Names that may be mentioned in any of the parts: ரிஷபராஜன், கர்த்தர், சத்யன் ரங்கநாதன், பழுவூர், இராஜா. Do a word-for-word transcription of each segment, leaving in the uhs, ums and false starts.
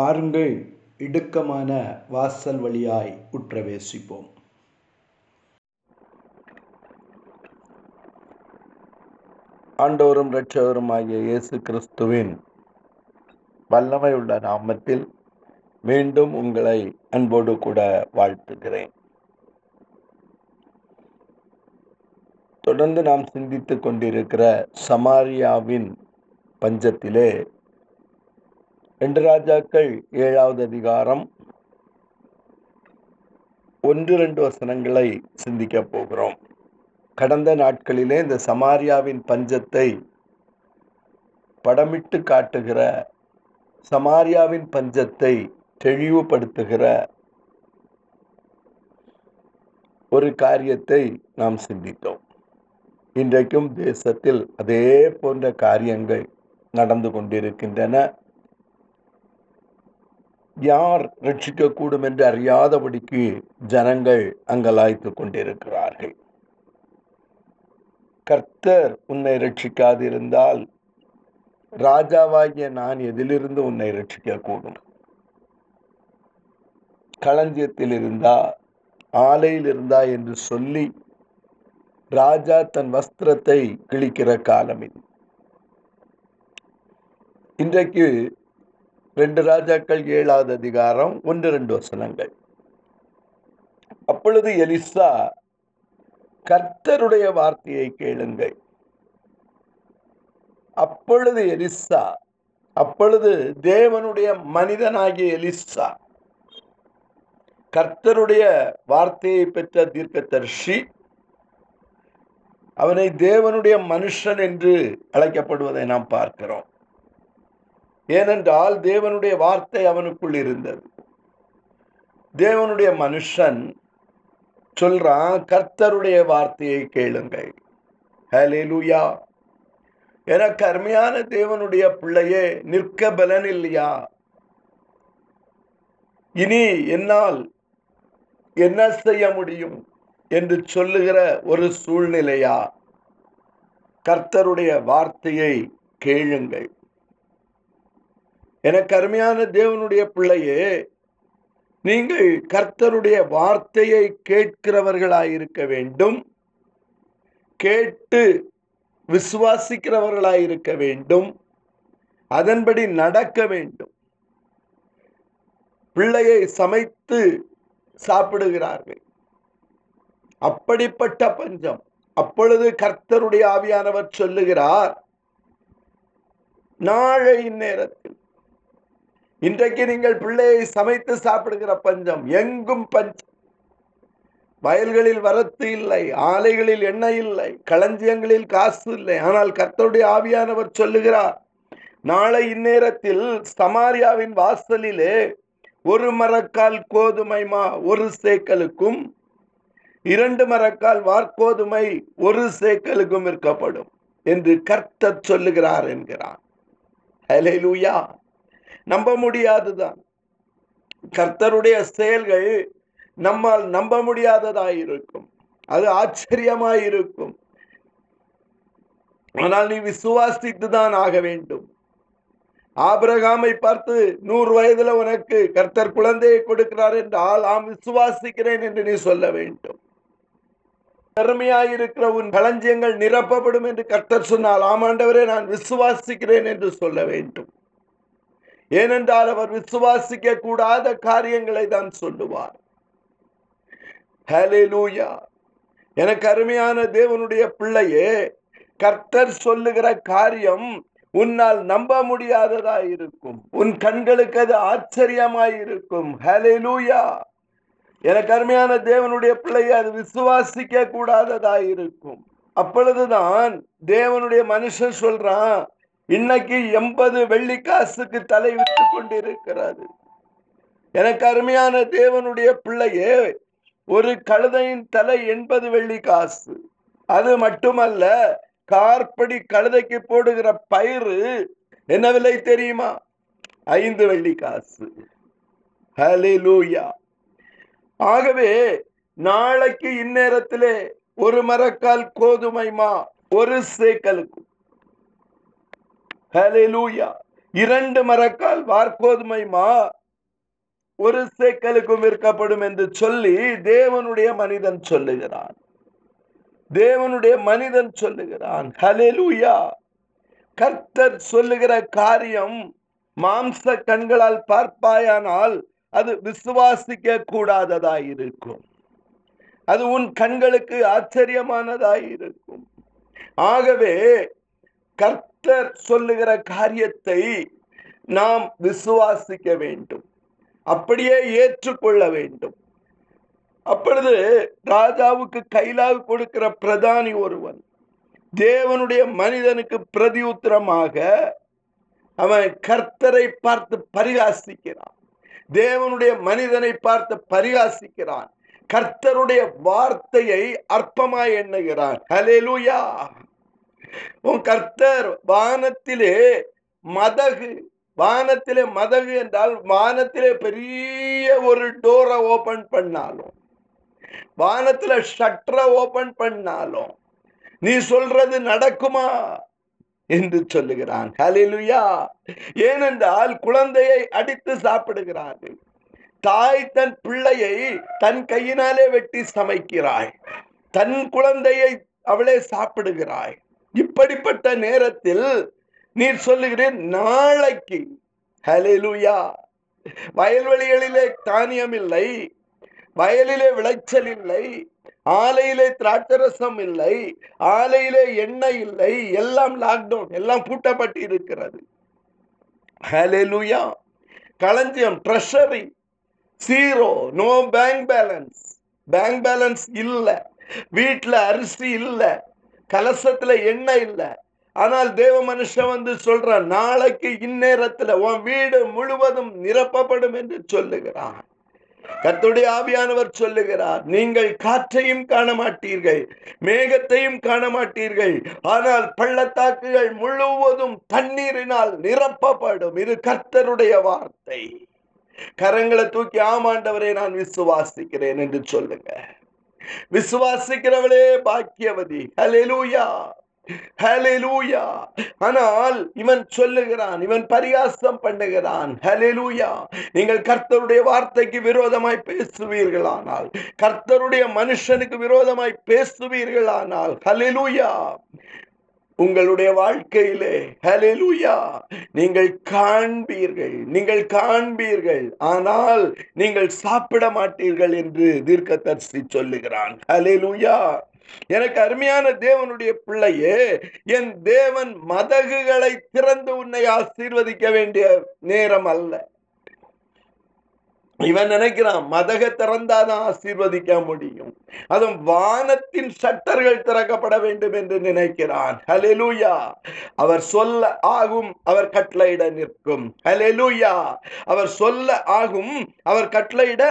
பாருங்கள், இடுக்கமான வாசல் வழியாய் உட்பிரவேசிப்போம். ஆண்டவரும் இரட்சகருமாகிய இயேசு கிறிஸ்துவின் வல்லமை உள்ள நாமத்தில் மீண்டும் உங்களை அன்போடு கூட வாழ்த்துகிறேன். தொடர்ந்து நாம் சிந்தித்து கொண்டிருக்கிற சமாரியாவின் பஞ்சத்திலே ரெண்டு ராஜாக்கள் ஏழாவது அதிகாரம் ஒன்று ரெண்டு வசனங்களை சிந்திக்க போகிறோம். கடந்த நாட்களிலே இந்த சமாரியாவின் பஞ்சத்தை படமிட்டு காட்டுகிற, சமாரியாவின் பஞ்சத்தை தெளிவுபடுத்துகிற ஒரு காரியத்தை நாம் சிந்தித்தோம். இன்றைக்கும் தேசத்தில் அதே போன்ற காரியங்கள் நடந்து கொண்டிருக்கின்றன. யார் ரட்சிக்கக்கூடும் என்று அறியாதபடிக்கு ஜனங்கள் அங்கலாய்த்து கொண்டிருக்கிறார்கள். கர்த்தர் உன்னை ரட்சிக்காதிருந்தால் ராஜாவாகிய நான் எதிலிருந்து உன்னை ரட்சிக்கக்கூடும்? களஞ்சியத்தில் இருந்தா, ஆலையில் இருந்தா என்று சொல்லி ராஜா தன் வஸ்திரத்தை கிழிக்கிற காலம் இது. இன்றைக்கு ரெண்டு ராஜாக்கள் ஏழாவது அதிகாரம் ஒன்று ரெண்டு வசனங்கள். அப்பொழுது எலிசா, கர்த்தருடைய வார்த்தையை கேளுங்கள். அப்பொழுது எலிசா அப்பொழுது தேவனுடைய மனிதனாகிய எலிசா, கர்த்தருடைய வார்த்தையை பெற்ற தீர்க்கதரிசி, அவனை தேவனுடைய மனுஷன் என்று அழைக்கப்படுவதை நாம் பார்க்கிறோம். ஏனென்றால் தேவனுடைய வார்த்தை அவனுக்குள் இருந்தது. தேவனுடைய மனுஷன் சொல்றான், கர்த்தருடைய வார்த்தையை கேளுங்கள். ஹல்லேலூயா! எனக்கு அருமையான தேவனுடைய பிள்ளையே, நிற்க பலன் இல்லையா? இனி என்னால் என்ன செய்ய முடியும் என்று சொல்லுகிற ஒரு சூழ்நிலையா? கர்த்தருடைய வார்த்தையை கேளுங்கள். எனக்கு அருமையான தேவனுடைய பிள்ளையே, நீங்கள் கர்த்தருடைய வார்த்தையை கேட்கிறவர்களாயிருக்க வேண்டும், கேட்டு விசுவாசிக்கிறவர்களாயிருக்க வேண்டும், அதன்படி நடக்க வேண்டும். பிள்ளையை சமைத்து சாப்பிடுகிறார்கள். அப்படிப்பட்ட பஞ்சம். அப்பொழுது கர்த்தருடைய ஆவியானவர் சொல்லுகிறார், நாளை இந்நேரத்தில். இன்றைக்கு நீங்கள் பிள்ளையை சமைத்து சாப்பிடுகிற பஞ்சம், எங்கும் பஞ்சம். வயல்களில் வரத்து இல்லை, ஆலைகளில் எண்ணெய் இல்லை, களஞ்சியங்களில் காசு இல்லை. ஆனால் கர்த்தருடைய ஆவியானவர் சொல்லுகிறார், நாளை இந்நேரத்தில் சமாரியாவின் வாசலிலே ஒரு மரக்கால் கோதுமை மா ஒரு சேக்கலுக்கும் இரண்டு மரக்கால் வார்கோதுமை ஒரு சேக்கலுக்கும் விற்கப்படும் என்று கர்த்தர் சொல்லுகிறார் என்கிறார். ஹல்லேலூயா! நம்ப முடியாதுதான். கர்த்தருடைய செயல்கள் நம்மால் நம்ப முடியாததாயிருக்கும், அது ஆச்சரியமாயிருக்கும். ஆனால் நீ விசுவாசித்து தான் ஆக வேண்டும். ஆபிரகாமை பார்த்து, நூறு வயதுல உனக்கு கர்த்தர் குழந்தையை கொடுக்கிறார் என்றால் ஆம் விசுவாசிக்கிறேன் என்று நீ சொல்ல வேண்டும். பெருமையாயிருக்கிற உன் களஞ்சியங்கள் நிரப்பப்படும் என்று கர்த்தர் சொன்னால், ஆமாண்டவரே நான் விசுவாசிக்கிறேன் என்று சொல்ல வேண்டும். ஏனென்றால் அவர் விசுவாசிக்க கூடாத காரியங்களை தான் சொல்லுவார். ஹல்லேலூயா! எனக்கு அருமையான தேவனுடைய பிள்ளையே, கர்த்தர் சொல்லுகிற காரியம் உன்னால் நம்ப முடியாததாயிருக்கும், உன் கண்களுக்கு அது ஆச்சரியமாயிருக்கும். ஹல்லேலூயா! எனக்கு அருமையான தேவனுடைய பிள்ளையை, அது விசுவாசிக்க கூடாததாயிருக்கும். அப்பொழுதுதான் தேவனுடைய மனுஷன் சொல்றான், இன்னைக்கு எண்பது வெள்ளி காசுக்கு தலை விட்டு கொண்டிருக்கிறது. எனக்கு அருமையான தேவனுடைய பிள்ளையே, ஒரு கழுதையின் தலை எண்பது வெள்ளி காசு. அது மட்டுமல்ல, கார்படி கழுதைக்கு போடுகிற பயிறு என்ன விலை தெரியுமா? ஐந்து வெள்ளி காசு. ஹல்லேலூயா! ஆகவே நாளைக்கு இந்நேரத்திலே ஒரு மரக்கால் கோதுமைமா ஒரு சேக்கலுக்கு. ஹல்லேலூயா! இரண்டு மரக்கால் வார்கோதுமை மா ஒரு சேக்கலுக்கும் விற்கப்படும் என்று சொல்லி தேவனுடைய மனிதன் சொல்லுகிறான். தேவனுடைய மனிதன் சொல்லுகிறான். ஹல்லேலூயா. கர்த்தர் சொல்லுகிற காரியம் மாம்ச கண்களால் பார்ப்பாயானால் அது விசுவாசிக்க கூடாததாய் இருக்கும். அது உன் கண்களுக்கு ஆச்சரியமானதாய் இருக்கும். ஆகவே கர்த்தர் சொல்லுகிற காரியத்தை நாம் விசுவாசிக்க வேண்டும், அப்படியே ஏற்றுக்கொள்ள வேண்டும். அப்பொழுது ராஜாவுக்கு கைலாகு கொடுக்கிற பிரதானி ஒருவன் தேவனுடைய மனிதனுக்கு பிரதி உத்தரமாக அவன் கர்த்தரை பார்த்து பரிகாசிக்கிறான், தேவனுடைய மனிதனை பார்த்து பரிகாசிக்கிறான், கர்த்தருடைய வார்த்தையை அற்பமாய் எண்ணுகிறான். ஹல்லேலூயா. உன் கர்த்தர் வானத்திலே மதகு, வானத்திலே மதகு என்றால் வானத்திலே பெரிய ஒரு டோரை ஓபன் பண்ணாலும், வானத்துல ஷட்டரை ஓபன் பண்ணாலும் நீ சொல்றது நடக்குமா என்று சொல்லுகிறான். ஹல்லேலூயா. ஏனென்றால் குழந்தையை அடித்து சாப்பிடுகிறார்கள், தாய் தன் பிள்ளையை தன் கையினாலே வெட்டி சமைக்கிறாய், தன் குழந்தையை அவளே சாப்பிடுகிறாய். இப்படிப்பட்ட நேரத்தில் நீர் சொல்லுகிறேன் நாளைக்கு. ஹல்லேலூயா. வயல்வெளிகளிலே தானியம் இல்லை, வயலிலே விளைச்சல் இல்லை, ஆலையிலே திராட்சரசம் இல்லை, ஆலையிலே எண்ணெய் இல்லை, எல்லாம் லாக்டவுன், எல்லாம் பூட்டப்பட்டு இருக்கிறது. ஹல்லேலூயா. களஞ்சியம், treasury zero, no bank balance, bank balance இல்லை, வீட்டில் அரிசி இல்லை, கலசத்துல எண்ணெய் இல்லை. ஆனால் தேவ மனுஷன் வந்து சொல்றான், நாளைக்கு இந்நேரத்துல உன் வீடு முழுவதும் நிரப்பப்படும் என்று சொல்லுகிறான். கர்த்தருடைய ஆவியானவர் சொல்லுகிறார், நீங்கள் காற்றையும் காண மாட்டீர்கள், மேகத்தையும் காண மாட்டீர்கள், ஆனால் பள்ளத்தாக்குகள் முழுவதும் தண்ணீரினால் நிரப்பப்படும். இது கர்த்தருடைய வார்த்தை. கரங்களை தூக்கி ஆமாண்டவரை நான் விசுவாசிக்கிறேன் என்று சொல்லுங்க. விசுவாசிக்கிறவளே பாக்கியவதி. ஹல்லேலூயா. ஹல்லேலூயா. ஆனால் இவன் சொல்லுகிறான், இவன் பரியாசம் பண்ணுகிறான். ஹல்லேலூயா. நீங்கள் கர்த்தருடைய வார்த்தைக்கு விரோதமாய் பேசுவீர்களானால், கர்த்தருடைய மனுஷனுக்கு விரோதமாய் பேசுவீர்களானால், ஹல்லேலூயா, உங்களுடைய வாழ்க்கையிலே ஹல்லேலூயா நீங்கள் காண்பீர்கள், நீங்கள் காண்பீர்கள், ஆனால் நீங்கள் சாப்பிட மாட்டீர்கள் என்று தீர்க்கதரிசி சொல்லுகிறான். ஹல்லேலூயா. எனக்கு அருமையான தேவனுடைய பிள்ளையே, என் தேவன் மதகுகளை திறந்து உன்னை ஆசீர்வதிக்க வேண்டிய நேரம் அல்ல. இவன் நினைக்கிறான் மதக திறந்தாதான் ஆசீர்வதிக்க முடியும், அதுவும் வானத்தின் சட்டர்கள் திறக்கப்பட வேண்டும் என்று நினைக்கிறான். ஹல்லேலூயா. அவர் சொல்ல ஆகும், அவர் கட்டளையிட நிற்கும். ஹல்லேலூயா. அவர் சொல்ல ஆகும், அவர் கட்டளையிட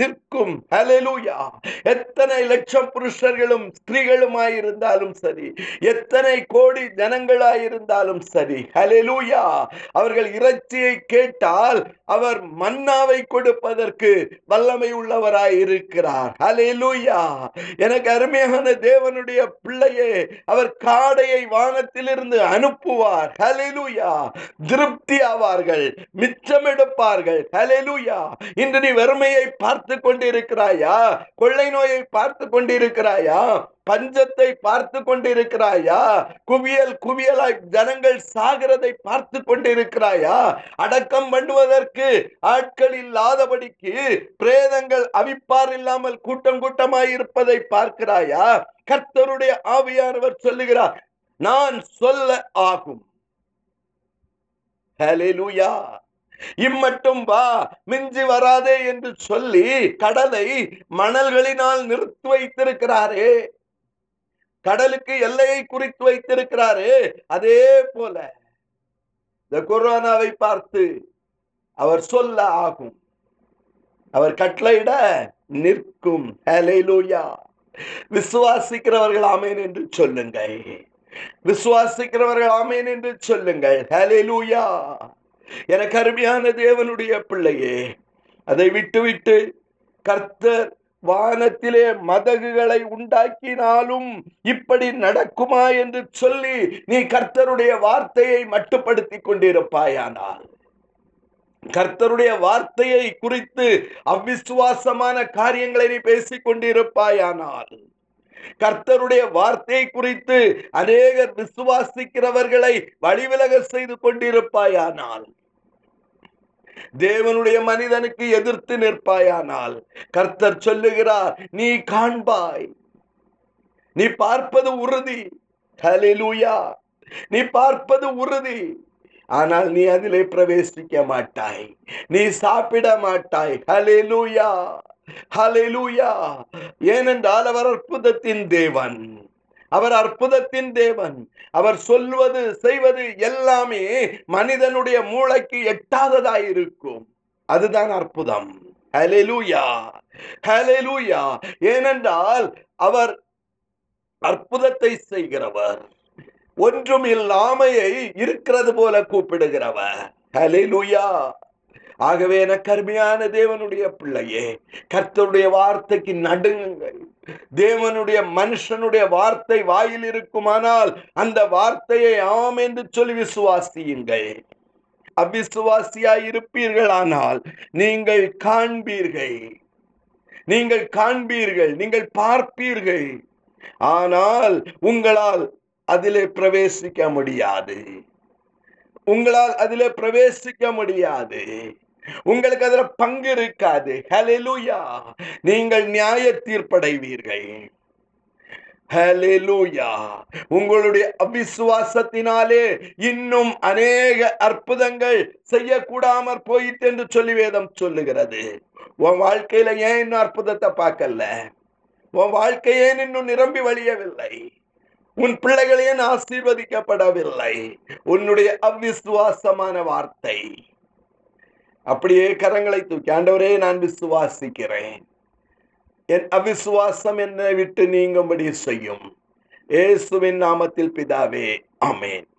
நிற்கும். ஹல்லேலூயா. எத்தனை லட்சம் புருஷர்களும் ஸ்திரீகளுமாயிருந்தாலும் சரி, எத்தனை கோடி ஜனங்களாயிருந்தாலும் சரி, ஹல்லேலூயா, அவர்கள் இறைச்சியை கேட்டால் அவர் மன்னாவை கொடுப்பதற்கு வல்லமை உள்ளவராயிருக்கிறார். ஹல்லேலூயா. எனக்கு அருமையான தேவனுடைய பிள்ளையே, அவர் காடையை வானத்திலிருந்து அனுப்புவார். ஹல்லேலூயா. திருப்தி ஆவார்கள், மிச்சம் எடுப்பார்கள். ஹல்லேலூயா. இன்று நீ வறுமையை பார்த்து கொண்டிருக்கிறாயா? கொள்ளை நோயை பார்த்து கொண்டிருக்கிறாயா? பஞ்சத்தை பார்த்து கொண்டிருக்கிறாயா? குவியல் குவியலாய் ஜனங்கள் சாகிறதை பார்த்து கொண்டிருக்கிறாயா? அடக்கம் பண்ணுவதற்கு ஆட்கள் இல்லாதபடிக்கு பிரேதங்கள் அவிப்பார் இல்லாமல் கூட்டம் கூட்டமாய் இருப்பதை பார்க்கிறாயா? கர்த்தருடைய ஆவியானவர் சொல்லுகிறார், நான் சொல்ல ஆகும். ஹல்லேலூயா. இம்மட்டும் வா, மிஞ்சி வராதே என்று சொல்லி கடலை மணல்களினால் நிறுத்தி வைத்திருக்கிறாரே, கடலுக்கு எல்லையை குறித்து வைத்திருக்கிறாரே, அதே போல இந்த கொரோனாவை பார்த்து அவர் சொல்ல ஆகும், அவர் கட்டளையிட நிற்கும். ஹல்லேலூயா. விசுவாசிக்கிறவர்கள் ஆமேன் என்று சொல்லுங்கள். விசுவாசிக்கிறவர்கள் ஆமேன் என்று சொல்லுங்கள். ஹல்லேலூயா. எனக்கு அருமையான தேவனுடைய பிள்ளையே, அதை விட்டுவிட்டு கர்த்தர் வானத்திலே மதகுகளை உண்டாக்கினாலும் இப்படி நடக்குமா என்று சொல்லி நீ கர்த்தருடைய வார்த்தையை மட்டுப்படுத்தி கொண்டிருப்பாயானால், கர்த்தருடைய வார்த்தையை குறித்து அவ்விசுவாசமான காரியங்களை நீ பேசிக் கொண்டிருப்பாயானால், கர்த்தருடைய வார்த்தை குறித்து அநேகர் விசுவாசிக்கிறவர்களை வழிவிலக செய்து கொண்டிருப்பாயானால், தேவனுடைய மனிதனுக்கு எதிர்த்து நிற்பாயானால், கர்த்தர் சொல்லுகிறார், நீ காண்பாய், நீ பார்ப்பது உறுதி. ஹல்லேலூயா! நீ பார்ப்பது உறுதி, ஆனால் நீ அதிலே பிரவேசிக்க மாட்டாய், நீ சாப்பிட மாட்டாய். ஹல்லேலூயா! ஹல்லேலூயா! ஏனென்றால் அவர் அற்புதத்தின் தேவன், அவர் அற்புதத்தின் தேவன். அவர் சொல்வது செய்வது எல்லாமே மனிதனுடைய மூளைக்கு எட்டாததாய் இருக்கும். அதுதான் அற்புதம். ஹல்லேலூயா! ஹல்லேலூயா! ஏனென்றால் அவர் அற்புதத்தை செய்கிறவர், ஒன்றும் இல்லாமையை இருக்கிறது போல கூப்பிடுகிறவர். ஹல்லேலூயா! ஆகவே என கருமையான தேவனுடைய பிள்ளையே, கர்த்தருடைய வார்த்தைக்கு நடுங்குங்கள். தேவனுடைய மனுஷனுடைய வார்த்தை வாயில் இருக்குமானால் அந்த வார்த்தையை ஆம் என்று சொல்லி விசுவாசியுங்கள். அவ்விசுவாசியாய் இருப்பீர்களானால் நீங்கள் காண்பீர்கள், நீங்கள் காண்பீர்கள், நீங்கள் பார்ப்பீர்கள், ஆனால் உங்களால் அதிலே பிரவேசிக்க முடியாது, உங்களால் அதிலே பிரவேசிக்க முடியாது, உங்களுக்கு அதுல பங்கு இருக்காது. ஹல்லேலூயா! நீங்கள் நியாய தீர்ப்படைவீர்கள். ஹல்லேலூயா! உங்களுடைய அவிசுவாசத்தினாலே இன்னும் அநேக அற்புதங்கள் செய்யக்கூடாமற் போயிட்டு என்று சொல்லி வேதம் சொல்லுகிறது. உன் வாழ்க்கையில ஏன் இன்னும் அற்புதத்தை பார்க்கல? உன் வாழ்க்கை ஏன் இன்னும் நிரம்பி வழியவில்லை? உன் பிள்ளைகள் ஏன் ஆசீர்வதிக்கப்படவில்லை? உன்னுடைய அவ்விசுவாசமான வார்த்தை. அப்படியே கரங்களை தூக்கி, ஆண்டவரே, நான் விசுவாசிக்கிறேன், என் அவிசுவாசம் என்னை விட்டு நீங்கும்படி செய்யும். இயேசுவின் நாமத்தில் பிதாவே, ஆமென்.